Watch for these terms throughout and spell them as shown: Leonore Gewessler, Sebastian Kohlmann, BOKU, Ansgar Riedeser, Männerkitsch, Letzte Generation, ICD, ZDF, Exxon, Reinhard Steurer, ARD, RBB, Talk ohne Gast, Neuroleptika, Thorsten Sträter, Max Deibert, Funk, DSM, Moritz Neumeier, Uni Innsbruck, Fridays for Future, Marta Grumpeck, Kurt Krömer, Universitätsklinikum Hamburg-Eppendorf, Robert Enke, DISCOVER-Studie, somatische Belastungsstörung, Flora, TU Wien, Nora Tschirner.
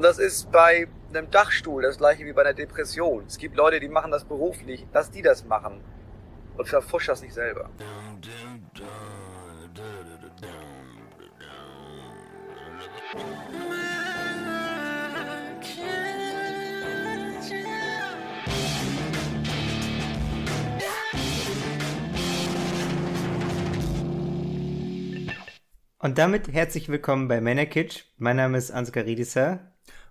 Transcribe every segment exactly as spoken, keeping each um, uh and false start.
Und das ist bei einem Dachstuhl das gleiche wie bei einer Depression. Es gibt Leute, die machen das beruflich, dass die das machen und verfusch das nicht selber. Und damit herzlich willkommen bei Männerkitsch. Mein Name ist Ansgar Riedeser.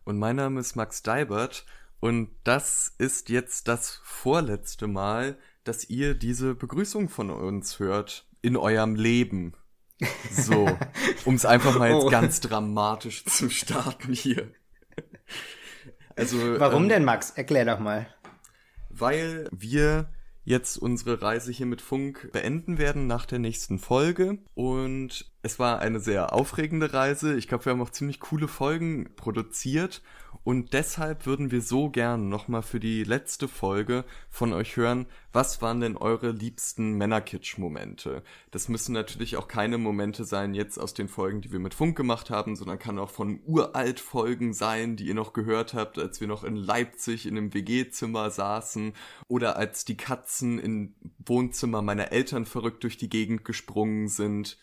Und mein Name ist Max Deibert. Und das ist jetzt das vorletzte Mal, dass ihr diese Begrüßung von uns hört in eurem Leben. So, um es einfach mal jetzt oh. ganz dramatisch zu starten hier. Also, warum ähm, denn, Max? Erklär doch mal. Weil wir jetzt unsere Reise hier mit Funk beenden werden nach der nächsten Folge. Und es war eine sehr aufregende Reise. Ich glaube, wir haben auch ziemlich coole Folgen produziert. Und deshalb würden wir so gern nochmal für die letzte Folge von euch hören, was waren denn eure liebsten Männerkitsch-Momente? Das müssen natürlich auch keine Momente sein jetzt aus den Folgen, die wir mit Funk gemacht haben, sondern kann auch von uralt Folgen sein, die ihr noch gehört habt, als wir noch in Leipzig in einem W G-Zimmer saßen oder als die Katzen im Wohnzimmer meiner Eltern verrückt durch die Gegend gesprungen sind.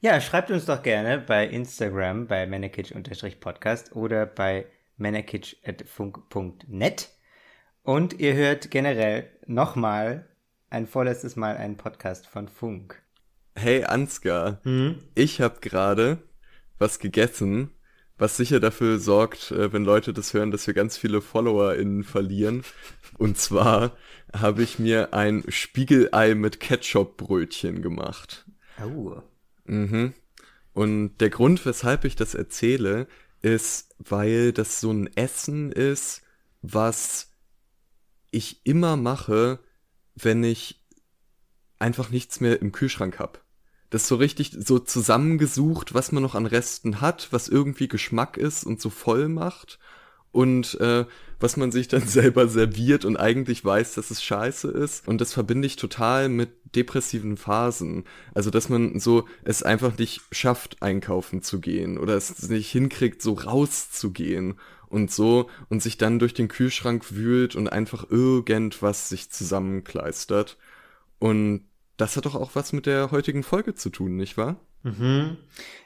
Ja, schreibt uns doch gerne bei Instagram, bei männerkitsch-podcast oder bei männerkitsch at funk punkt net und ihr hört generell nochmal ein vorletztes Mal einen Podcast von Funk. Hey Ansgar, hm? ich habe gerade was gegessen, was sicher dafür sorgt, wenn Leute das hören, dass wir ganz viele FollowerInnen verlieren. Und zwar habe ich mir ein Spiegelei mit Ketchup-Brötchen gemacht. Oh. Mhm. Und der Grund, weshalb ich das erzähle, ist, weil das so ein Essen ist, was ich immer mache, wenn ich einfach nichts mehr im Kühlschrank habe. Das ist so richtig so zusammengesucht, was man noch an Resten hat, was irgendwie Geschmack ist und so voll macht und äh, was man sich dann selber serviert und eigentlich weiß, dass es scheiße ist. Und das verbinde ich total mit depressiven Phasen. Also, dass man so es einfach nicht schafft, einkaufen zu gehen oder es nicht hinkriegt, so rauszugehen und so und sich dann durch den Kühlschrank wühlt und einfach irgendwas sich zusammenkleistert. Und das hat doch auch was mit der heutigen Folge zu tun, nicht wahr? Mhm.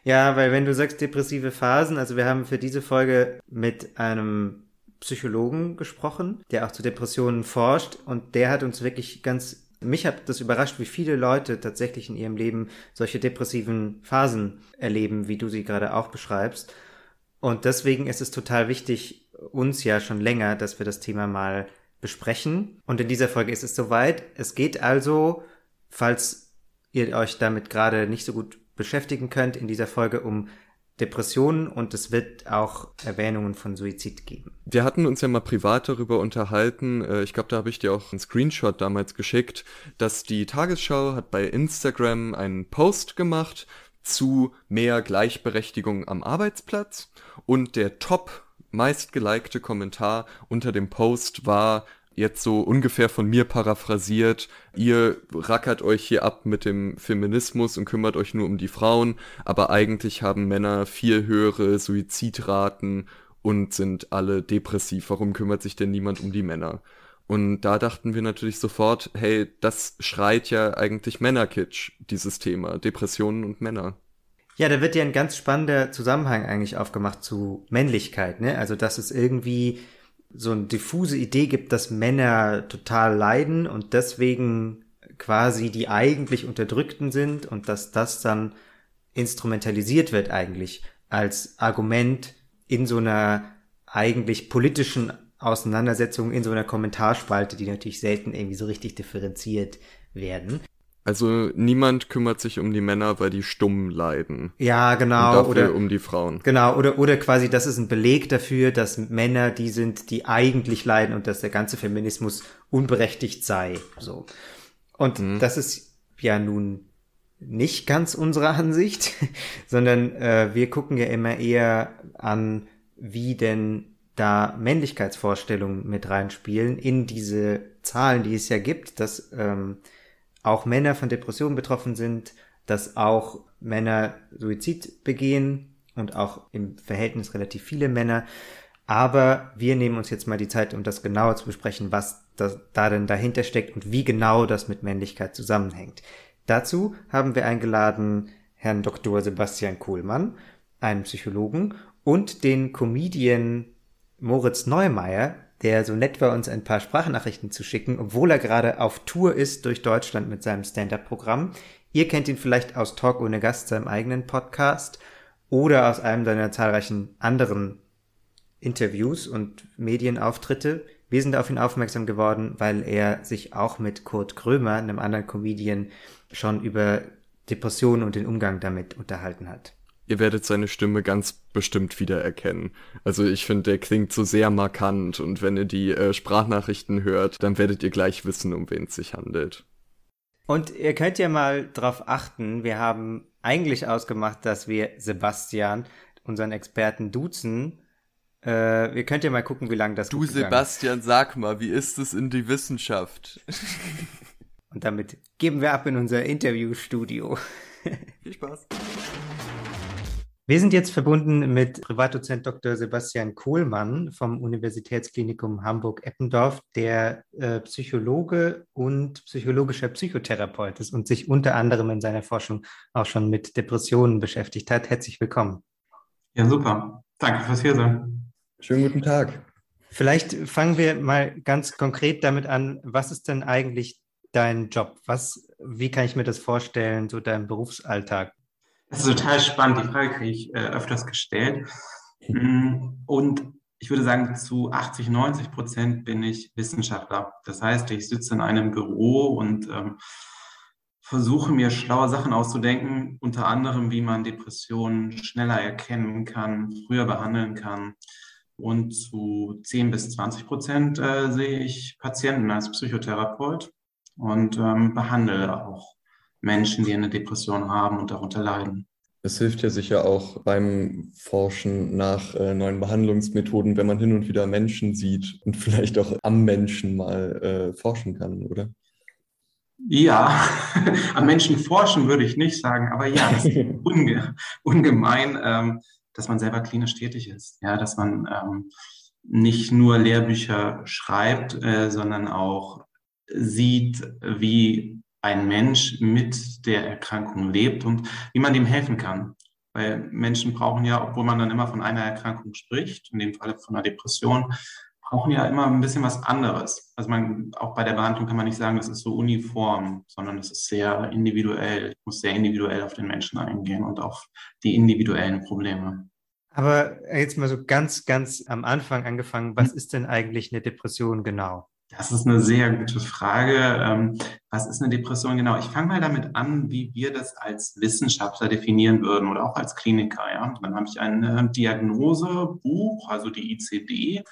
Ja, weil wenn du sagst depressive Phasen, also wir haben für diese Folge mit einem Psychologen gesprochen, der auch zu Depressionen forscht und der hat uns wirklich ganz, mich hat das überrascht, wie viele Leute tatsächlich in ihrem Leben solche depressiven Phasen erleben, wie du sie gerade auch beschreibst. Und deswegen ist es total wichtig, uns ja schon länger, dass wir das Thema mal besprechen. Und in dieser Folge ist es soweit. Es geht also, falls ihr euch damit gerade nicht so gut beschäftigen könnt, in dieser Folge um Depressionen und es wird auch Erwähnungen von Suizid geben. Wir hatten uns ja mal privat darüber unterhalten, ich glaube, da habe ich dir auch einen Screenshot damals geschickt, dass die Tagesschau hat bei Instagram einen Post gemacht zu mehr Gleichberechtigung am Arbeitsplatz und der top meistgelikte Kommentar unter dem Post war, jetzt so ungefähr von mir paraphrasiert, ihr rackert euch hier ab mit dem Feminismus und kümmert euch nur um die Frauen, aber eigentlich haben Männer viel höhere Suizidraten und sind alle depressiv. Warum kümmert sich denn niemand um die Männer? Und da dachten wir natürlich sofort, hey, das schreit ja eigentlich Männerkitsch, dieses Thema, Depressionen und Männer. Ja, da wird ja ein ganz spannender Zusammenhang eigentlich aufgemacht zu Männlichkeit, ne? Also, dass es irgendwie so eine diffuse Idee gibt, dass Männer total leiden und deswegen quasi die eigentlich Unterdrückten sind und dass das dann instrumentalisiert wird eigentlich als Argument in so einer eigentlich politischen Auseinandersetzung, in so einer Kommentarspalte, die natürlich selten irgendwie so richtig differenziert werden. Also niemand kümmert sich um die Männer, weil die stumm leiden. Ja, genau. Und dafür oder um die Frauen. Genau, oder oder quasi das ist ein Beleg dafür, dass Männer die sind, die eigentlich leiden und dass der ganze Feminismus unberechtigt sei. So. Und mhm. das ist ja nun nicht ganz unsere Ansicht, sondern äh, wir gucken ja immer eher an, wie denn da Männlichkeitsvorstellungen mit reinspielen in diese Zahlen, die es ja gibt, dass ähm, auch Männer von Depressionen betroffen sind, dass auch Männer Suizid begehen und auch im Verhältnis relativ viele Männer. Aber wir nehmen uns jetzt mal die Zeit, um das genauer zu besprechen, was das, da denn dahinter steckt und wie genau das mit Männlichkeit zusammenhängt. Dazu haben wir eingeladen Herrn Doktor Sebastian Kohlmann, einen Psychologen, und den Comedian Moritz Neumeier, der so nett war, uns ein paar Sprachnachrichten zu schicken, obwohl er gerade auf Tour ist durch Deutschland mit seinem Stand-up-Programm. Ihr kennt ihn vielleicht aus Talk ohne Gast, seinem eigenen Podcast, oder aus einem seiner zahlreichen anderen Interviews und Medienauftritte. Wir sind auf ihn aufmerksam geworden, weil er sich auch mit Kurt Krömer, einem anderen Comedian, schon über Depressionen und den Umgang damit unterhalten hat. Ihr werdet seine Stimme ganz bestimmt wiedererkennen. Also ich finde, der klingt so sehr markant, und wenn ihr die äh, Sprachnachrichten hört, dann werdet ihr gleich wissen, um wen es sich handelt. Und ihr könnt ja mal drauf achten, wir haben eigentlich ausgemacht, dass wir Sebastian, unseren Experten, duzen. Äh, ihr könnt ja mal gucken, wie lange das dauert. Du Sebastian, sag mal, wie ist es in die Wissenschaft? Und damit geben wir ab in unser Interviewstudio. Viel Spaß. Wir sind jetzt verbunden mit Privatdozent Doktor Sebastian Kohlmann vom Universitätsklinikum Hamburg-Eppendorf, der äh, Psychologe und psychologischer Psychotherapeut ist und sich unter anderem in seiner Forschung auch schon mit Depressionen beschäftigt hat. Herzlich willkommen. Ja, super. Danke fürs Hiersein. Schönen guten Tag. Vielleicht fangen wir mal ganz konkret damit an, was ist denn eigentlich dein Job? Was, wie kann ich mir das vorstellen, so dein Berufsalltag? Das ist total spannend, die Frage kriege ich äh, öfters gestellt. Und ich würde sagen, zu achtzig, neunzig Prozent bin ich Wissenschaftler. Das heißt, ich sitze in einem Büro und ähm, versuche mir schlaue Sachen auszudenken, unter anderem, wie man Depressionen schneller erkennen kann, früher behandeln kann. Und zu zehn bis zwanzig Prozent äh, sehe ich Patienten als Psychotherapeut und ähm, behandle auch Menschen, die eine Depression haben und darunter leiden. Es hilft ja sicher auch beim Forschen nach äh, neuen Behandlungsmethoden, wenn man hin und wieder Menschen sieht und vielleicht auch am Menschen mal äh, forschen kann, oder? Ja, am Menschen forschen würde ich nicht sagen, aber ja, das ist unge- ungemein, ähm, dass man selber klinisch tätig ist, ja, dass man ähm, nicht nur Lehrbücher schreibt, äh, sondern auch sieht, wie ein Mensch mit der Erkrankung lebt und wie man dem helfen kann. Weil Menschen brauchen ja, obwohl man dann immer von einer Erkrankung spricht, in dem Fall von einer Depression, brauchen ja immer ein bisschen was anderes. Also man, auch bei der Behandlung kann man nicht sagen, das ist so uniform, sondern es ist sehr individuell. Ich muss sehr individuell auf den Menschen eingehen und auf die individuellen Probleme. Aber jetzt mal so ganz, ganz am Anfang angefangen, was ist denn eigentlich eine Depression genau? Das ist eine sehr gute Frage. Was ist eine Depression genau? Ich fange mal damit an, wie wir das als Wissenschaftler definieren würden oder auch als Kliniker. Ja? Dann habe ich ein Diagnosebuch, also die I C D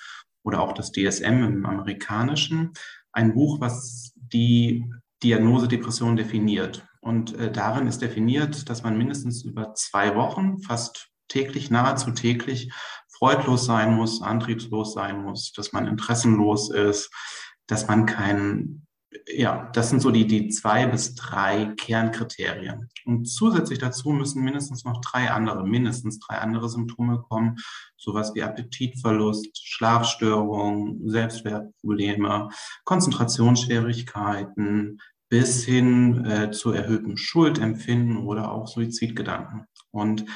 oder auch das D S M im Amerikanischen. Ein Buch, was die Diagnose Depression definiert. Und darin ist definiert, dass man mindestens über zwei Wochen, fast täglich, nahezu täglich, freudlos sein muss, antriebslos sein muss, dass man interessenlos ist, dass man keinen, ja, das sind so die, die zwei bis drei Kernkriterien. Und zusätzlich dazu müssen mindestens noch drei andere, mindestens drei andere Symptome kommen, sowas wie Appetitverlust, Schlafstörungen, Selbstwertprobleme, Konzentrationsschwierigkeiten bis hin äh, zu erhöhtem Schuldempfinden oder auch Suizidgedanken. Und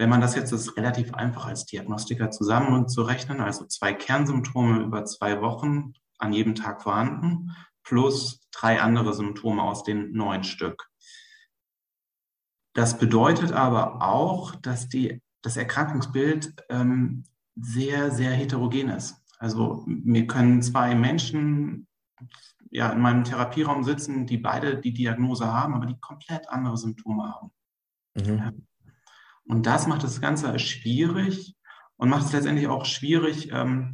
wenn man das jetzt, das ist relativ einfach als Diagnostiker zusammen und zu rechnen, also zwei Kernsymptome über zwei Wochen an jedem Tag vorhanden, plus drei andere Symptome aus den neun Stück. Das bedeutet aber auch, dass die, das Erkrankungsbild ähm, sehr, sehr heterogen ist. Also wir können zwei Menschen ja, in meinem Therapieraum sitzen, die beide die Diagnose haben, aber die komplett andere Symptome haben. Mhm. Ja. Und das macht das Ganze schwierig und macht es letztendlich auch schwierig ähm,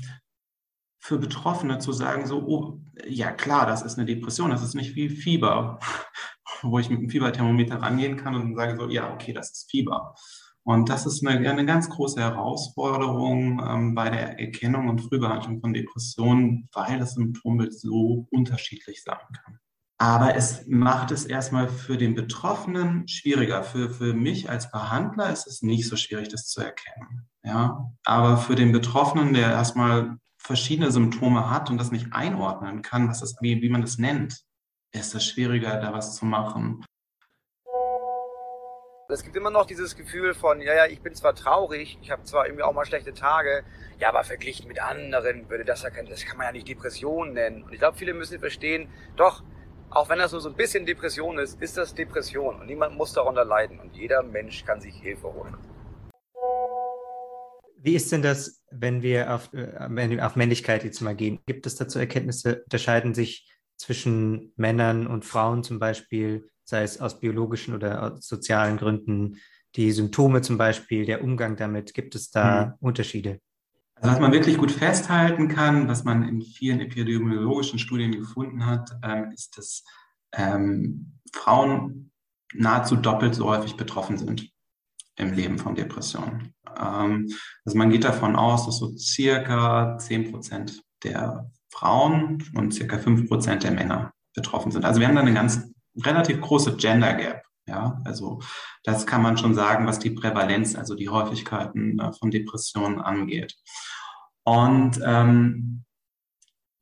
für Betroffene zu sagen, so, oh, ja klar, das ist eine Depression, das ist nicht wie Fieber, wo ich mit einem Fieberthermometer rangehen kann und sage so, ja, okay, das ist Fieber. Und das ist eine, eine ganz große Herausforderung ähm, bei der Erkennung und Frühbehandlung von Depressionen, weil das Symptombild so unterschiedlich sein kann. Aber es macht es erstmal für den Betroffenen schwieriger. Für, für mich als Behandler ist es nicht so schwierig, das zu erkennen. Ja, aber für den Betroffenen, der erstmal verschiedene Symptome hat und das nicht einordnen kann, was das, wie, wie man das nennt, ist das schwieriger, da was zu machen. Es gibt immer noch dieses Gefühl von, ja, ja, ich bin zwar traurig, ich habe zwar irgendwie auch mal schlechte Tage, ja, aber verglichen mit anderen würde das ja kein, das kann man ja nicht Depression nennen. Und ich glaube, viele müssen verstehen, doch, auch wenn das nur so ein bisschen Depression ist, ist das Depression und niemand muss darunter leiden und jeder Mensch kann sich Hilfe holen. Wie ist denn das, wenn wir auf, auf Männlichkeit jetzt mal gehen? Gibt es dazu Erkenntnisse, unterscheiden sich zwischen Männern und Frauen zum Beispiel, sei es aus biologischen oder aus sozialen Gründen, die Symptome zum Beispiel, der Umgang damit, gibt es da mhm. Unterschiede? Also was man wirklich gut festhalten kann, was man in vielen epidemiologischen Studien gefunden hat, ähm, ist, dass ähm, Frauen nahezu doppelt so häufig betroffen sind im Leben von Depressionen. Ähm, also man geht davon aus, dass so circa zehn Prozent der Frauen und circa fünf Prozent der Männer betroffen sind. Also wir haben da eine ganz relativ große Gender Gap. Ja, also das kann man schon sagen, was die Prävalenz, also die Häufigkeiten von Depressionen angeht. Und ähm,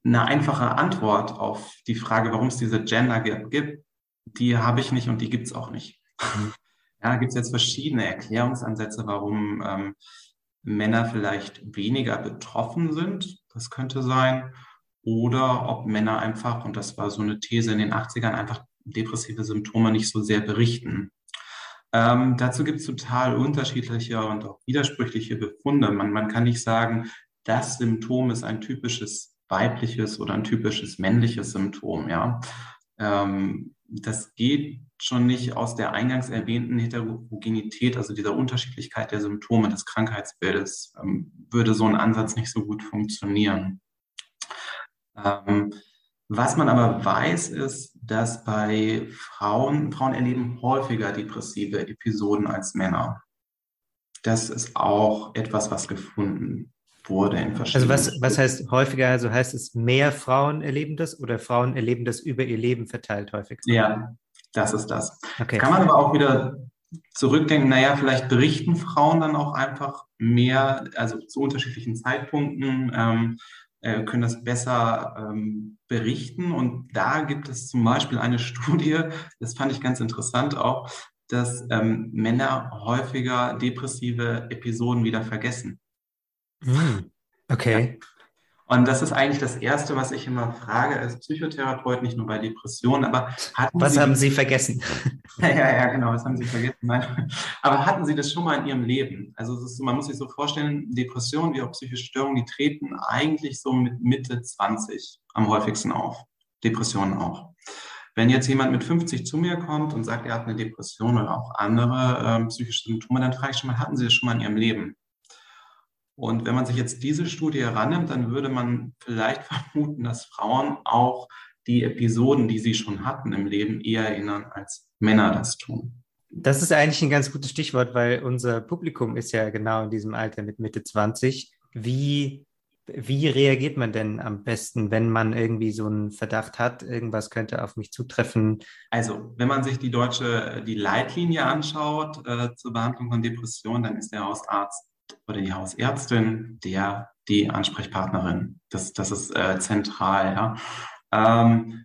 eine einfache Antwort auf die Frage, warum es diese Gender Gap gibt, die habe ich nicht und die gibt es auch nicht. Ja, gibt es jetzt verschiedene Erklärungsansätze, warum ähm, Männer vielleicht weniger betroffen sind. Das könnte sein. Oder ob Männer einfach, und das war so eine These in den achtzigern, einfach depressive Symptome nicht so sehr berichten. Ähm, dazu gibt es total unterschiedliche und auch widersprüchliche Befunde. Man, man kann nicht sagen, das Symptom ist ein typisches weibliches oder ein typisches männliches Symptom. Ja, ähm, das geht schon nicht aus der eingangs erwähnten Heterogenität, also dieser Unterschiedlichkeit der Symptome des Krankheitsbildes, ähm, würde so ein Ansatz nicht so gut funktionieren. Ähm, Was man aber weiß, ist, dass bei Frauen, Frauen erleben häufiger depressive Episoden als Männer. Das ist auch etwas, was gefunden wurde in verschiedenen. Also was, was heißt häufiger? Also heißt es, mehr Frauen erleben das oder Frauen erleben das über ihr Leben verteilt häufig? Ja, das ist das. Okay. Kann man aber auch wieder zurückdenken, naja, vielleicht berichten Frauen dann auch einfach mehr, also zu unterschiedlichen Zeitpunkten, ähm, können das besser ähm, berichten. Und da gibt es zum Beispiel eine Studie, das fand ich ganz interessant auch, dass ähm, Männer häufiger depressive Episoden wieder vergessen. Okay. Ja. Und das ist eigentlich das Erste, was ich immer frage als Psychotherapeut, nicht nur bei Depressionen, aber hatten Was Sie haben Sie vergessen? ja, ja, genau, was haben Sie vergessen? Nein. Aber hatten Sie das schon mal in Ihrem Leben? Also es ist, man muss sich so vorstellen, Depressionen wie auch psychische Störungen, die treten eigentlich so mit Mitte zwanzig am häufigsten auf. Depressionen auch. Wenn jetzt jemand mit fünfzig zu mir kommt und sagt, er hat eine Depression oder auch andere äh, psychische Symptome, dann frage ich schon mal, hatten Sie das schon mal in Ihrem Leben? Und wenn man sich jetzt diese Studie herannimmt, dann würde man vielleicht vermuten, dass Frauen auch die Episoden, die sie schon hatten im Leben, eher erinnern, als Männer das tun. Das ist eigentlich ein ganz gutes Stichwort, weil unser Publikum ist ja genau in diesem Alter mit Mitte zwanzig. Wie, wie reagiert man denn am besten, wenn man irgendwie so einen Verdacht hat, irgendwas könnte auf mich zutreffen? Also, wenn man sich die deutsche, die Leitlinie anschaut äh, zur Behandlung von Depressionen, dann ist der Hausarzt oder die Hausärztin, der, die Ansprechpartnerin. Das, das ist äh, zentral, ja. Ähm,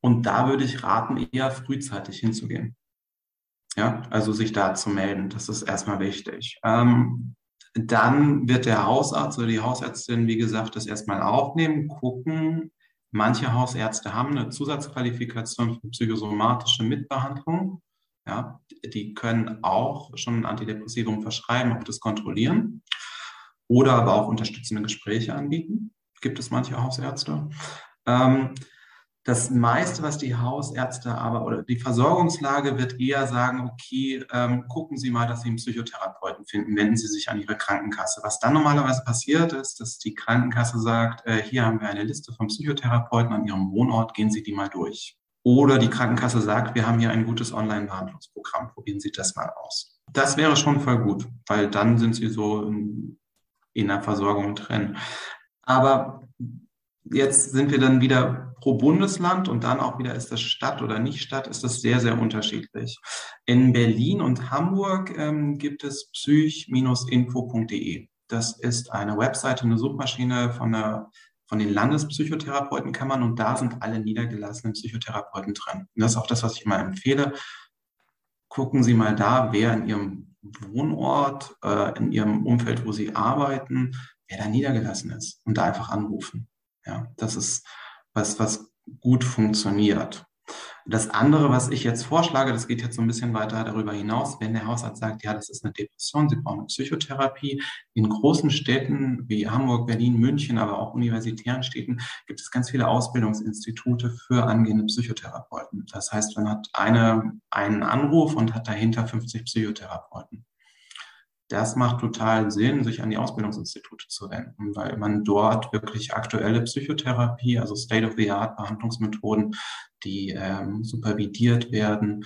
und da würde ich raten, eher frühzeitig hinzugehen. Ja, also sich da zu melden, das ist erstmal wichtig. Ähm, dann wird der Hausarzt oder die Hausärztin, wie gesagt, das erstmal aufnehmen, gucken. Manche Hausärzte haben eine Zusatzqualifikation für psychosomatische Mitbehandlung. Ja, die können auch schon Antidepressivum verschreiben, auch das kontrollieren oder aber auch unterstützende Gespräche anbieten. Gibt es manche Hausärzte. Ähm, das meiste, was die Hausärzte aber oder die Versorgungslage wird eher sagen, okay, ähm, gucken Sie mal, dass Sie einen Psychotherapeuten finden, wenden Sie sich an Ihre Krankenkasse. Was dann normalerweise passiert ist, dass die Krankenkasse sagt, äh, hier haben wir eine Liste von Psychotherapeuten an Ihrem Wohnort, gehen Sie die mal durch. Oder die Krankenkasse sagt, wir haben hier ein gutes Online-Behandlungsprogramm, probieren Sie das mal aus. Das wäre schon voll gut, weil dann sind Sie so in, in der Versorgung drin. Aber jetzt sind wir dann wieder pro Bundesland und dann auch wieder, ist das Stadt oder nicht Stadt, ist das sehr, sehr unterschiedlich. In Berlin und Hamburg ähm, gibt es psych dash info punkt de. Das ist eine Webseite, eine Suchmaschine von, einer, von den Landespsychotherapeutenkammern und da sind alle niedergelassenen Psychotherapeuten drin. Und das ist auch das, was ich immer empfehle. Gucken Sie mal da, wer in Ihrem Wohnort, äh, in Ihrem Umfeld, wo Sie arbeiten, wer da niedergelassen ist und da einfach anrufen. Ja, das ist was, was gut funktioniert. Das andere, was ich jetzt vorschlage, das geht jetzt so ein bisschen weiter darüber hinaus, wenn der Hausarzt sagt, ja, das ist eine Depression, Sie brauchen eine Psychotherapie. In großen Städten wie Hamburg, Berlin, München, aber auch universitären Städten gibt es ganz viele Ausbildungsinstitute für angehende Psychotherapeuten. Das heißt, man hat eine, einen Anruf und hat dahinter fünfzig Psychotherapeuten. Das macht total Sinn, sich an die Ausbildungsinstitute zu wenden, weil man dort wirklich aktuelle Psychotherapie, also State-of-the-Art-Behandlungsmethoden, die ähm, supervidiert werden,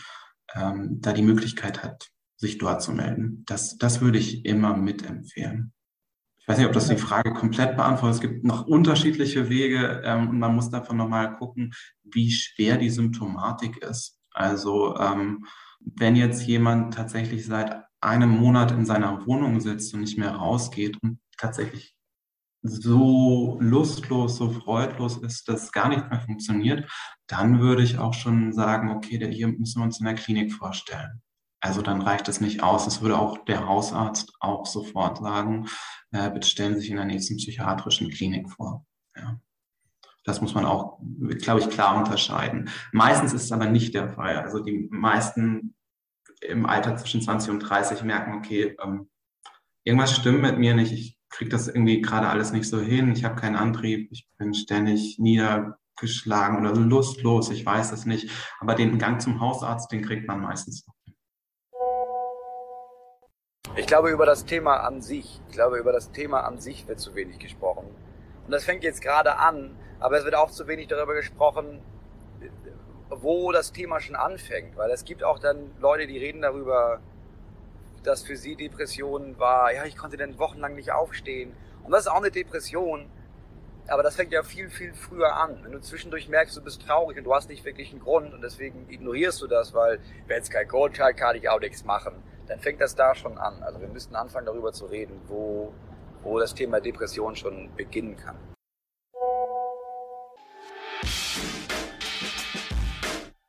ähm, da die Möglichkeit hat, sich dort zu melden. Das, das würde ich immer mitempfehlen. Ich weiß nicht, ob das die Frage komplett beantwortet. Es gibt noch unterschiedliche Wege ähm, und man muss davon nochmal gucken, wie schwer die Symptomatik ist. Also ähm, wenn jetzt jemand tatsächlich seit einem Monat in seiner Wohnung sitzt und nicht mehr rausgeht und tatsächlich so lustlos, so freudlos ist, dass gar nicht mehr funktioniert, dann würde ich auch schon sagen, okay, der, hier müssen wir uns in der Klinik vorstellen. Also dann reicht es nicht aus. Das würde auch der Hausarzt auch sofort sagen, äh, bitte stellen Sie sich in der nächsten psychiatrischen Klinik vor. Ja. Das muss man auch, glaube ich, klar unterscheiden. Meistens ist es aber nicht der Fall. Also die meisten im Alter zwischen zwanzig und dreißig merken, okay, ähm, irgendwas stimmt mit mir nicht, ich kriege das irgendwie gerade alles nicht so hin, ich habe keinen Antrieb, ich bin ständig niedergeschlagen oder lustlos, ich weiß es nicht. Aber den Gang zum Hausarzt, den kriegt man meistens noch. Ich glaube, über das Thema an sich, ich glaube, über das Thema an sich wird zu wenig gesprochen. Und das fängt jetzt gerade an, aber es wird auch zu wenig darüber gesprochen, wo das Thema schon anfängt, weil es gibt auch dann Leute, die reden darüber, dass für sie Depression war, ja, ich konnte dann wochenlang nicht aufstehen und das ist auch eine Depression, aber das fängt ja viel, viel früher an. Wenn du zwischendurch merkst, du bist traurig und du hast nicht wirklich einen Grund und deswegen ignorierst du das, weil wenn es kein Grund hat, kann ich auch nichts machen, dann fängt das da schon an. Also wir müssen anfangen darüber zu reden, wo, wo das Thema Depression schon beginnen kann.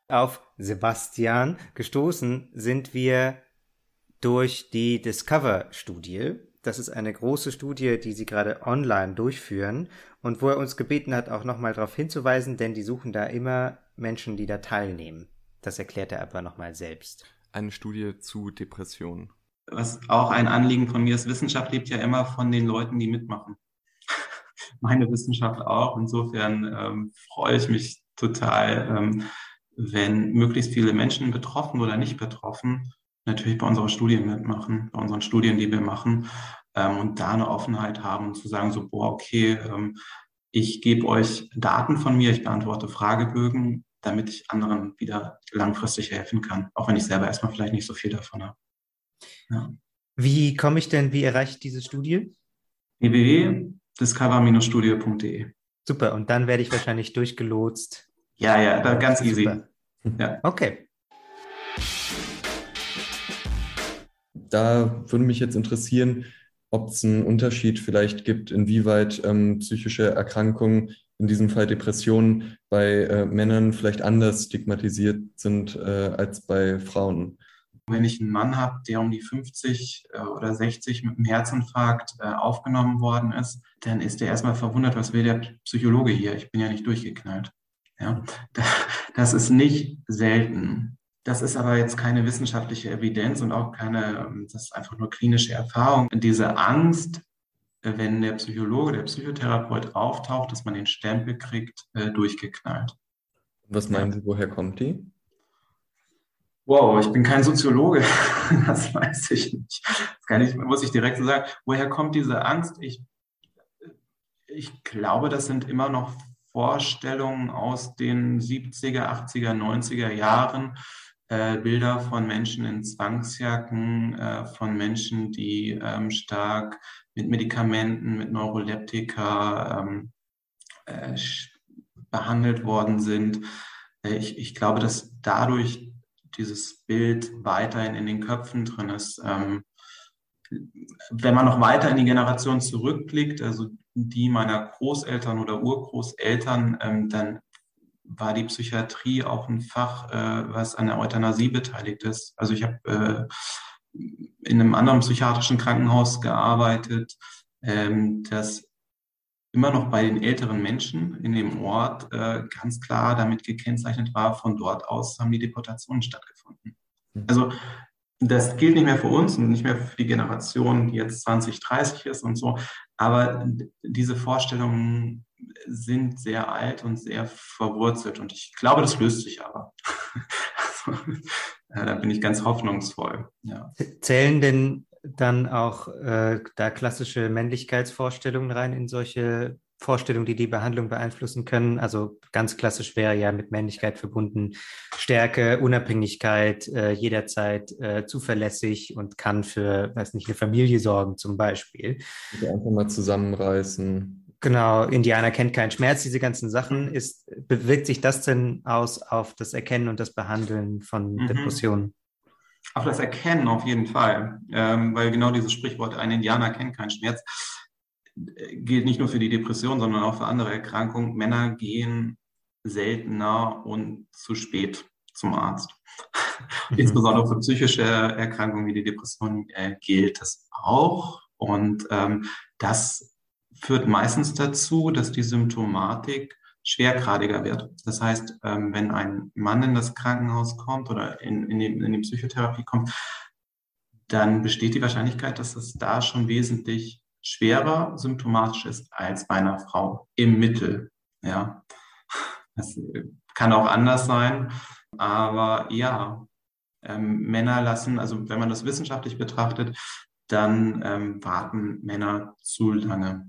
Auf Sebastian gestoßen sind wir durch die DISCOVER-Studie. Das ist eine große Studie, die sie gerade online durchführen und wo er uns gebeten hat, auch nochmal darauf hinzuweisen, denn die suchen da immer Menschen, die da teilnehmen. Das erklärt er aber nochmal selbst. Eine Studie zu Depressionen. Was auch ein Anliegen von mir ist, Wissenschaft lebt ja immer von den Leuten, die mitmachen. Meine Wissenschaft auch. Insofern ähm, freue ich mich total, ähm, wenn möglichst viele Menschen betroffen oder nicht betroffen natürlich bei unseren Studien mitmachen, bei unseren Studien, die wir machen ähm, und da eine Offenheit haben und zu sagen so, boah, okay, ähm, ich gebe euch Daten von mir, ich beantworte Fragebögen, damit ich anderen wieder langfristig helfen kann, auch wenn ich selber erstmal vielleicht nicht so viel davon habe. Ja. Wie komme ich denn, wie erreicht diese Studie? w w w punkt discover dash studie punkt de. Super, und dann werde ich wahrscheinlich durchgelotst. Ja, ja, da ganz easy. Ja. Okay. Da würde mich jetzt interessieren, ob es einen Unterschied vielleicht gibt, inwieweit ähm, psychische Erkrankungen, in diesem Fall Depressionen, bei äh, Männern vielleicht anders stigmatisiert sind äh, als bei Frauen. Wenn ich einen Mann habe, der um die fünfzig äh, oder sechzig mit einem Herzinfarkt äh, aufgenommen worden ist, dann ist der erstmal verwundert, was will der Psychologe hier? Ich bin ja nicht durchgeknallt. Ja, das ist nicht selten. Das ist aber jetzt keine wissenschaftliche Evidenz und auch keine, das ist einfach nur klinische Erfahrung. Diese Angst, wenn der Psychologe, der Psychotherapeut auftaucht, dass man den Stempel kriegt, durchgeknallt. Was meinen Sie, woher kommt die? Wow, ich bin kein Soziologe, das weiß ich nicht. Das kann ich, muss ich direkt so sagen. Woher kommt diese Angst? Ich, ich glaube, das sind immer noch Vorstellungen aus den siebziger, achtziger, neunziger Jahren, äh, Bilder von Menschen in Zwangsjacken, äh, von Menschen, die ähm, stark mit Medikamenten, mit Neuroleptika ähm, äh, behandelt worden sind. Äh, ich, ich glaube, dass dadurch dieses Bild weiterhin in den Köpfen drin ist. Ähm, wenn man noch weiter in die Generation zurückblickt, also die meiner Großeltern oder Urgroßeltern, ähm, dann war die Psychiatrie auch ein Fach, äh, was an der Euthanasie beteiligt ist. Also ich habe äh, in einem anderen psychiatrischen Krankenhaus gearbeitet, ähm, das immer noch bei den älteren Menschen in dem Ort äh, ganz klar damit gekennzeichnet war, von dort aus haben die Deportationen stattgefunden. Also das gilt nicht mehr für uns und nicht mehr für die Generation, die jetzt zwanzig, dreißig ist und so, aber diese Vorstellungen sind sehr alt und sehr verwurzelt und ich glaube, das löst sich aber. Also, da bin ich ganz hoffnungsvoll. Ja. Zählen denn dann auch äh, da klassische Männlichkeitsvorstellungen rein in solche Vorstellungen, die die Behandlung beeinflussen können? Also ganz klassisch wäre ja mit Männlichkeit verbunden Stärke, Unabhängigkeit, äh, jederzeit äh, zuverlässig und kann für, weiß nicht, eine Familie sorgen zum Beispiel. Also einfach mal zusammenreißen. Genau, Indianer kennt keinen Schmerz, diese ganzen Sachen. Ist, bewirkt sich das denn aus auf das Erkennen und das Behandeln von mhm. Depressionen? Auf das Erkennen auf jeden Fall, ähm, weil genau dieses Sprichwort, ein Indianer kennt keinen Schmerz, gilt nicht nur für die Depression, sondern auch für andere Erkrankungen. Männer gehen seltener und zu spät zum Arzt. Mhm. Insbesondere für psychische Erkrankungen wie die Depression äh, gilt das auch. Und ähm, das führt meistens dazu, dass die Symptomatik schwergradiger wird. Das heißt, ähm, wenn ein Mann in das Krankenhaus kommt oder in, in, die, in die Psychotherapie kommt, dann besteht die Wahrscheinlichkeit, dass es da schon wesentlich schwerer symptomatisch ist als bei einer Frau im Mittel. Ja, das kann auch anders sein, aber ja, ähm, Männer lassen, also wenn man das wissenschaftlich betrachtet, dann ähm, warten Männer zu lange.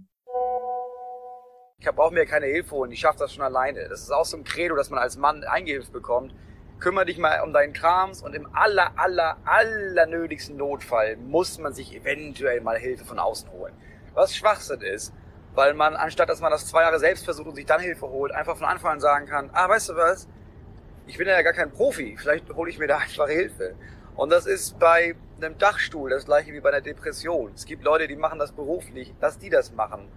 Ich brauche mir keine Hilfe und ich schaffe das schon alleine. Das ist auch so ein Credo, dass man als Mann eingehilft bekommt. Kümmere dich mal um deinen Krams und im aller, aller, aller nötigsten Notfall muss man sich eventuell mal Hilfe von außen holen. Was Schwachsinn ist, weil man, anstatt dass man das zwei Jahre selbst versucht und sich dann Hilfe holt, einfach von Anfang an sagen kann, ah, weißt du was, ich bin ja gar kein Profi, vielleicht hole ich mir da einfach Hilfe. Und das ist bei einem Dachstuhl das gleiche wie bei einer Depression. Es gibt Leute, die machen das beruflich, dass die das machen.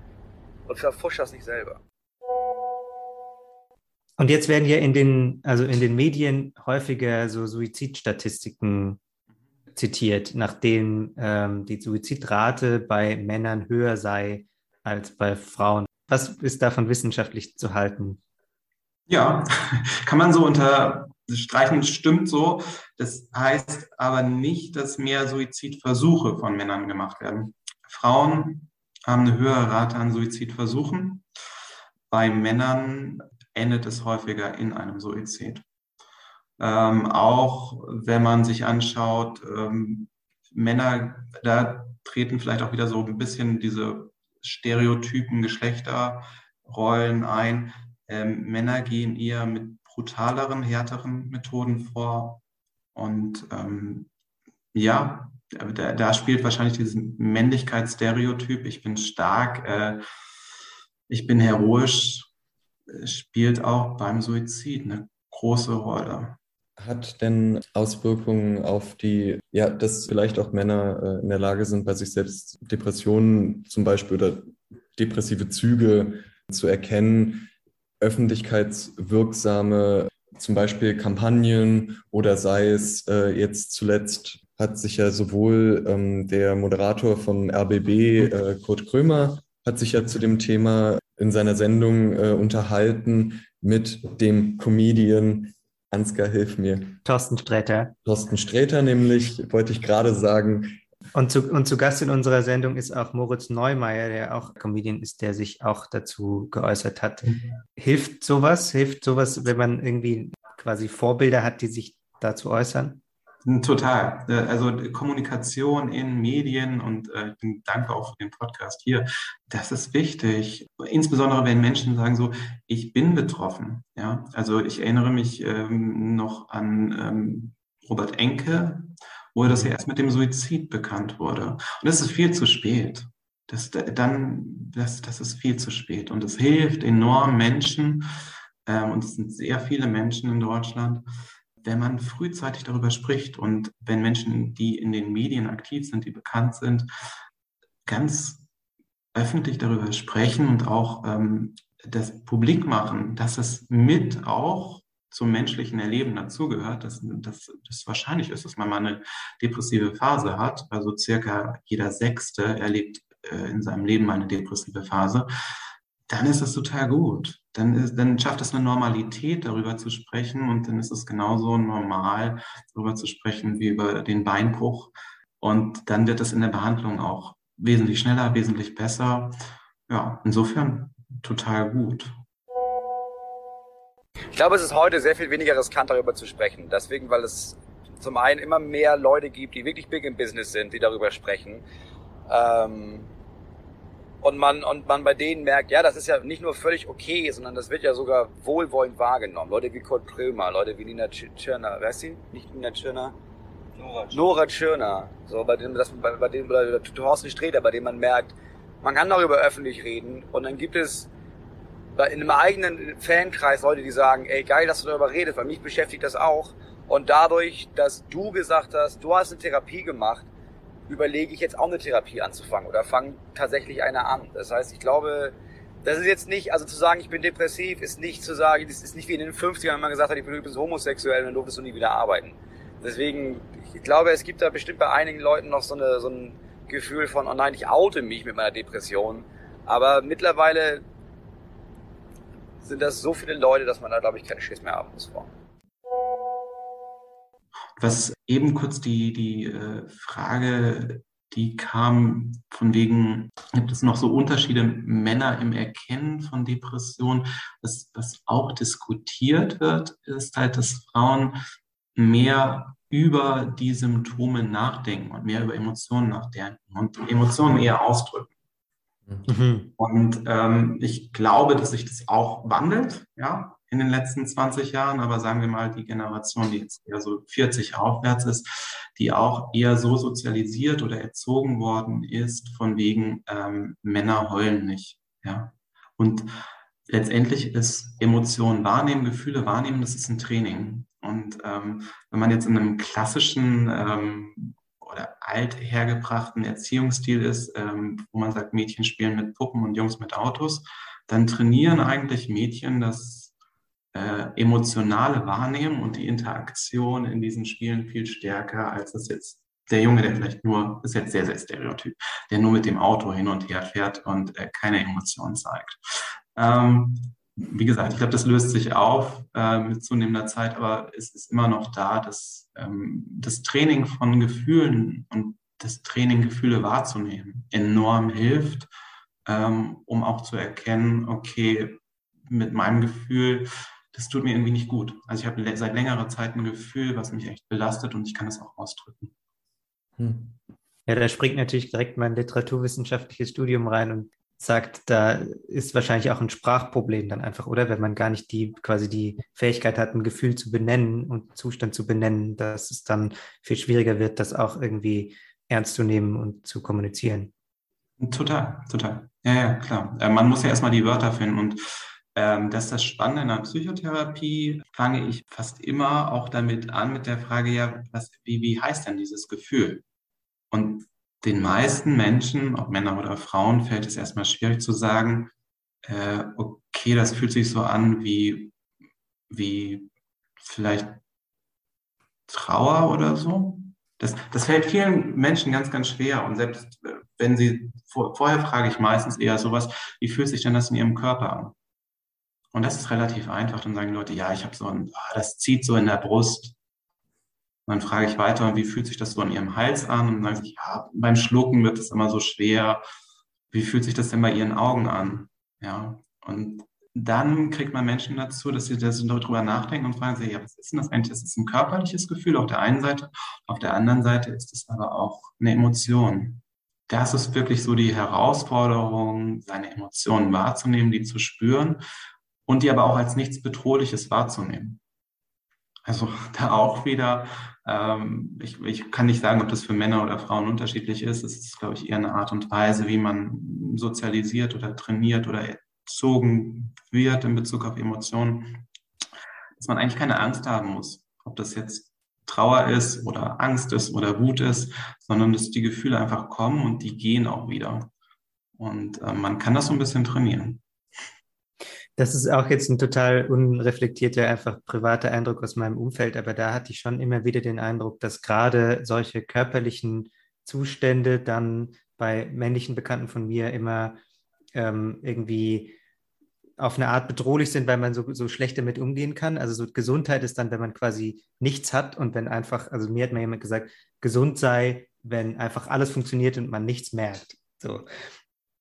Und verfusch das nicht selber. Und jetzt werden ja in den, also in den Medien häufiger so Suizidstatistiken zitiert, nach denen ähm, die Suizidrate bei Männern höher sei als bei Frauen. Was ist davon wissenschaftlich zu halten? Ja, kann man so unterstreichen, stimmt so. Das heißt aber nicht, dass mehr Suizidversuche von Männern gemacht werden. Frauen haben eine höhere Rate an Suizidversuchen. Bei Männern endet es häufiger in einem Suizid. Ähm, auch wenn man sich anschaut, ähm, Männer, da treten vielleicht auch wieder so ein bisschen diese Stereotypen, Geschlechterrollen ein. Ähm, Männer gehen eher mit brutaleren, härteren Methoden vor. Und ähm, ja, Da, da spielt wahrscheinlich dieses Männlichkeitsstereotyp, ich bin stark, äh, ich bin heroisch, spielt auch beim Suizid eine große Rolle. Hat denn Auswirkungen auf die, ja, dass vielleicht auch Männer äh, in der Lage sind, bei sich selbst Depressionen zum Beispiel oder depressive Züge zu erkennen, öffentlichkeitswirksame zum Beispiel Kampagnen oder sei es äh, jetzt zuletzt hat sich ja sowohl ähm, der Moderator von R B B, äh, Kurt Krömer, hat sich ja zu dem Thema in seiner Sendung äh, unterhalten mit dem Comedian Ansgar, hilf mir. Thorsten Sträter. Thorsten Sträter nämlich, wollte ich gerade sagen. Und zu, und zu Gast in unserer Sendung ist auch Moritz Neumeier, der auch Comedian ist, der sich auch dazu geäußert hat. Hilft sowas? Hilft sowas, wenn man irgendwie quasi Vorbilder hat, die sich dazu äußern? Total. Also Kommunikation in Medien und ich bin dankbar auch für den Podcast hier. Das ist wichtig. Insbesondere wenn Menschen sagen so, ich bin betroffen. Ja, also ich erinnere mich ähm, noch an ähm, Robert Enke, wo das ja erst mit dem Suizid bekannt wurde. Und das ist viel zu spät. Das, dann, das, das ist viel zu spät. Und es hilft enorm Menschen ähm, und es sind sehr viele Menschen in Deutschland, wenn man frühzeitig darüber spricht und wenn Menschen, die in den Medien aktiv sind, die bekannt sind, ganz öffentlich darüber sprechen und auch ähm, das publik machen, dass es mit auch zum menschlichen Erleben dazugehört, dass das wahrscheinlich ist, dass man mal eine depressive Phase hat. Also circa jeder Sechste erlebt äh, in seinem Leben eine depressive Phase. Dann ist das total gut. Dann, ist, dann schafft es eine Normalität, darüber zu sprechen. Und dann ist es genauso normal, darüber zu sprechen wie über den Beinbruch. Und dann wird das in der Behandlung auch wesentlich schneller, wesentlich besser. Ja, insofern total gut. Ich glaube, es ist heute sehr viel weniger riskant, darüber zu sprechen. Deswegen, weil es zum einen immer mehr Leute gibt, die wirklich big in Business sind, die darüber sprechen. Ähm Und man, und man bei denen merkt, ja, das ist ja nicht nur völlig okay, sondern das wird ja sogar wohlwollend wahrgenommen. Leute wie Kurt Krömer, Leute wie Nina Tschirner, weißt du, nicht Nina Tschirner? Nora Tschirner. Nora Tschirner. So, bei dem, das, bei, bei dem, oder Thorsten Sträter, bei dem man merkt, man kann darüber öffentlich reden. Und dann gibt es in einem eigenen Fankreis Leute, die sagen, ey, geil, dass du darüber redest, weil mich beschäftigt das auch. Und dadurch, dass du gesagt hast, du hast eine Therapie gemacht, überlege ich jetzt auch eine Therapie anzufangen oder fange tatsächlich eine an. Das heißt, ich glaube, das ist jetzt nicht, also zu sagen, ich bin depressiv, ist nicht zu sagen, das ist nicht wie in den fünfzigern, wenn man gesagt hat, ich bin übrigens homosexuell und dann durftest du nie wieder arbeiten. Deswegen, ich glaube, es gibt da bestimmt bei einigen Leuten noch so, eine, so ein Gefühl von, oh nein, ich oute mich mit meiner Depression. Aber mittlerweile sind das so viele Leute, dass man da, glaube ich, keinen Schiss mehr haben muss vor. Was eben kurz die, die Frage, die kam von wegen, gibt es noch so Unterschiede Männer im Erkennen von Depressionen? Was, was auch diskutiert wird, ist halt, dass Frauen mehr über die Symptome nachdenken und mehr über Emotionen nachdenken und Emotionen eher ausdrücken. Mhm. Und ähm, ich glaube, dass sich das auch wandelt, ja, in den letzten zwanzig Jahren, aber sagen wir mal, die Generation, die jetzt eher so vierzig aufwärts ist, die auch eher so sozialisiert oder erzogen worden ist, von wegen ähm, Männer heulen nicht. Ja. Und letztendlich ist Emotionen wahrnehmen, Gefühle wahrnehmen, das ist ein Training. Und ähm, wenn man jetzt in einem klassischen ähm, oder althergebrachten Erziehungsstil ist, ähm, wo man sagt, Mädchen spielen mit Puppen und Jungs mit Autos, dann trainieren eigentlich Mädchen das Äh, emotionale Wahrnehmen und die Interaktion in diesen Spielen viel stärker, als das jetzt der Junge, der vielleicht nur, ist jetzt sehr, sehr stereotyp, der nur mit dem Auto hin und her fährt und äh, keine Emotionen zeigt. Ähm, wie gesagt, ich glaube, das löst sich auf äh, mit zunehmender Zeit, aber es ist immer noch da, dass ähm, das Training von Gefühlen und das Training, Gefühle wahrzunehmen, enorm hilft, ähm, um auch zu erkennen, okay, mit meinem Gefühl, das tut mir irgendwie nicht gut. Also ich habe seit längerer Zeit ein Gefühl, was mich echt belastet und ich kann es auch ausdrücken. Hm. Ja, da springt natürlich direkt mein literaturwissenschaftliches Studium rein und sagt, da ist wahrscheinlich auch ein Sprachproblem dann einfach, oder? Wenn man gar nicht die quasi die Fähigkeit hat, ein Gefühl zu benennen und Zustand zu benennen, dass es dann viel schwieriger wird, das auch irgendwie ernst zu nehmen und zu kommunizieren. Total, total. Ja, ja, klar. Man muss ja erstmal die Wörter finden und das ist das Spannende in der Psychotherapie, fange ich fast immer auch damit an, mit der Frage, ja, was, wie, wie heißt denn dieses Gefühl? Und den meisten Menschen, ob Männer oder Frauen, fällt es erstmal schwierig zu sagen, äh, okay, das fühlt sich so an wie, wie vielleicht Trauer oder so. Das, das fällt vielen Menschen ganz, ganz schwer. Und selbst wenn sie, vor, vorher frage ich meistens eher sowas, wie fühlt sich denn das in ihrem Körper an? Und das ist relativ einfach. Dann sagen die Leute, ja, ich habe so ein, das zieht so in der Brust. Und dann frage ich weiter, wie fühlt sich das so in ihrem Hals an? Und dann sagen sie, ja, beim Schlucken wird es immer so schwer. Wie fühlt sich das denn bei ihren Augen an? Ja. Und dann kriegt man Menschen dazu, dass sie darüber nachdenken und fragen sich, ja, was ist denn das eigentlich? Das ist ein körperliches Gefühl auf der einen Seite. Auf der anderen Seite ist es aber auch eine Emotion. Das ist wirklich so die Herausforderung, seine Emotionen wahrzunehmen, die zu spüren. Und die aber auch als nichts Bedrohliches wahrzunehmen. Also da auch wieder, ähm, ich, ich kann nicht sagen, ob das für Männer oder Frauen unterschiedlich ist. Es ist, glaube ich, eher eine Art und Weise, wie man sozialisiert oder trainiert oder erzogen wird in Bezug auf Emotionen, dass man eigentlich keine Angst haben muss ob das jetzt Trauer ist oder Angst ist oder Wut ist, sondern dass die Gefühle einfach kommen und die gehen auch wieder. Und äh, man kann das so ein bisschen trainieren. Das ist auch jetzt ein total unreflektierter, einfach privater Eindruck aus meinem Umfeld, aber da hatte ich schon immer wieder den Eindruck, dass gerade solche körperlichen Zustände dann bei männlichen Bekannten von mir immer ähm, irgendwie auf eine Art bedrohlich sind, weil man so, so schlecht damit umgehen kann. Also so Gesundheit ist dann, wenn man quasi nichts hat und wenn einfach, also mir hat mal jemand gesagt, gesund sei, wenn einfach alles funktioniert und man nichts merkt. So,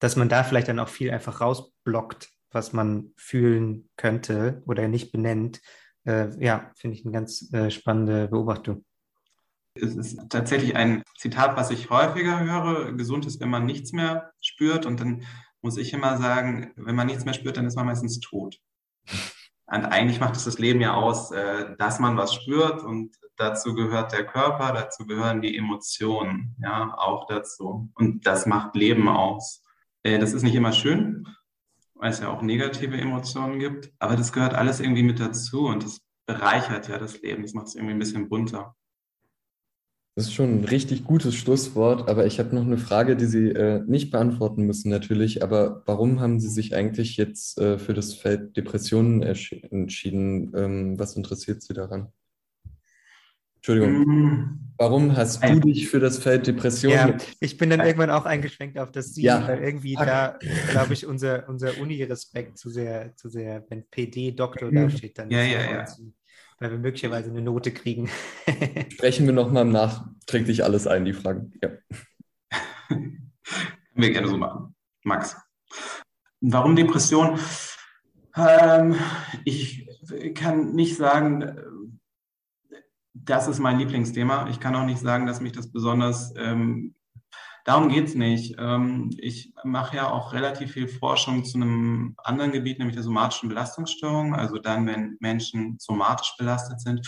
dass man da vielleicht dann auch viel einfach rausblockt, was man fühlen könnte oder nicht benennt. Äh, ja, finde ich eine ganz äh, spannende Beobachtung. Es ist tatsächlich ein Zitat, was ich häufiger höre. Gesund ist, wenn man nichts mehr spürt. Und dann muss ich immer sagen, wenn man nichts mehr spürt, dann ist man meistens tot. Und eigentlich macht es das Leben ja aus, dass man was spürt. Und dazu gehört der Körper, dazu gehören die Emotionen, ja, auch dazu. Und das macht Leben aus. Das ist nicht immer schön, weil es ja auch negative Emotionen gibt. Aber das gehört alles irgendwie mit dazu. Und das bereichert ja das Leben. Das macht es irgendwie ein bisschen bunter. Das ist schon ein richtig gutes Schlusswort, aber ich habe noch eine Frage, die Sie äh, nicht beantworten müssen natürlich, aber warum haben Sie sich eigentlich jetzt äh, für das Feld Depressionen ersch- entschieden? Ähm, was interessiert Sie daran? Entschuldigung, mm. warum hast du dich für das Feld Depressionen? Ja, ich bin dann irgendwann auch eingeschwenkt auf das Sie, ja. weil irgendwie da, glaube ich, unser, unser Uni-Respekt zu sehr, zu sehr, wenn P D-Doktor da steht, dann ja, ist ja, ja. Zu, weil wir möglicherweise eine Note kriegen. Sprechen wir nochmal nachträglich alles ein, die Fragen. Ja. Wir gerne so machen. Max. Warum Depression? Ähm, ich kann nicht sagen, das ist mein Lieblingsthema. Ich kann auch nicht sagen, dass mich das besonders... Ähm, darum geht es nicht. Ähm, ich mache ja auch relativ viel Forschung zu einem anderen Gebiet, nämlich der somatischen Belastungsstörung. Also dann, wenn Menschen somatisch belastet sind.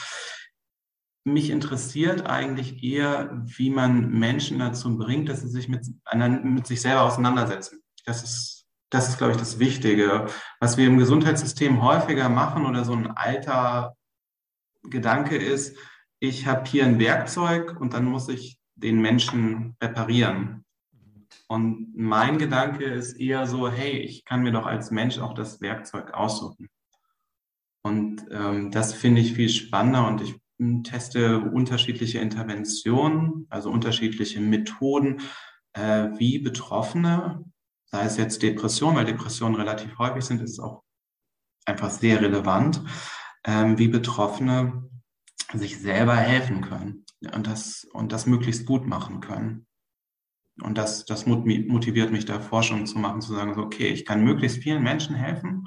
Mich interessiert eigentlich eher, wie man Menschen dazu bringt, dass sie sich mit, mit sich selber auseinandersetzen. Das ist, das ist, glaube ich, das Wichtige. Was wir im Gesundheitssystem häufiger machen oder so ein alter Gedanke ist, ich habe hier ein Werkzeug und dann muss ich den Menschen reparieren. Und mein Gedanke ist eher so, hey, ich kann mir doch als Mensch auch das Werkzeug aussuchen. Und ähm, das finde ich viel spannender und ich teste unterschiedliche Interventionen, also unterschiedliche Methoden, äh, wie Betroffene, sei es jetzt Depression, weil Depressionen relativ häufig sind, ist es auch einfach sehr relevant, äh, wie Betroffene sich selber helfen können und das, und das möglichst gut machen können. Und das, das motiviert mich, da Forschung zu machen, zu sagen, so, okay, ich kann möglichst vielen Menschen helfen,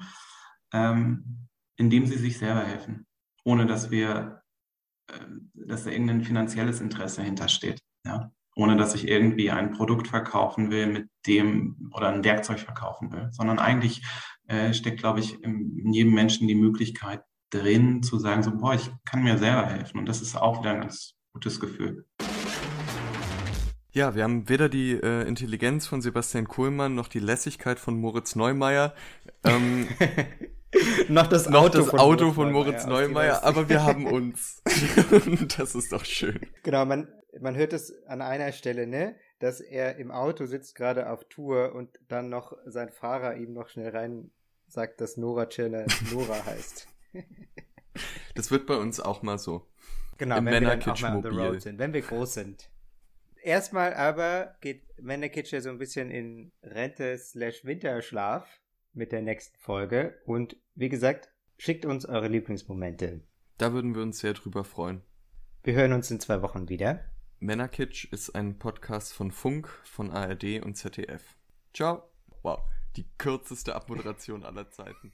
ähm, indem sie sich selber helfen, ohne dass wir dass da irgendein finanzielles Interesse hintersteht, ja? Ohne dass ich irgendwie ein Produkt verkaufen will mit dem oder ein Werkzeug verkaufen will, sondern eigentlich äh, steckt, glaube ich, in jedem Menschen die Möglichkeit drin, zu sagen, so, boah, ich kann mir selber helfen und das ist auch wieder ein ganz gutes Gefühl. Ja, wir haben weder die äh, Intelligenz von Sebastian Kohlmann noch die Lässigkeit von Moritz Neumeier. Ähm, Noch das Auto, Noch das von, Auto Moritz von Moritz Neumeier, aber wir haben uns. Das ist doch schön. Genau, man, man hört es an einer Stelle, ne, dass er im Auto sitzt, gerade auf Tour und dann noch sein Fahrer ihm noch schnell rein sagt, dass Nora Tschirner Nora heißt. Das wird bei uns auch mal so. Genau, im wenn Männerkitsch wir dann auch mal on the road sind, wenn wir groß sind. Erstmal aber geht Männerkitsch ja so ein bisschen in Rente slash Winterschlaf mit der nächsten Folge und wie gesagt, schickt uns eure Lieblingsmomente. Da würden wir uns sehr drüber freuen. Wir hören uns in zwei Wochen wieder. Männerkitsch ist ein Podcast von Funk, von A R D und Z D F. Ciao. Wow, die kürzeste Abmoderation aller Zeiten.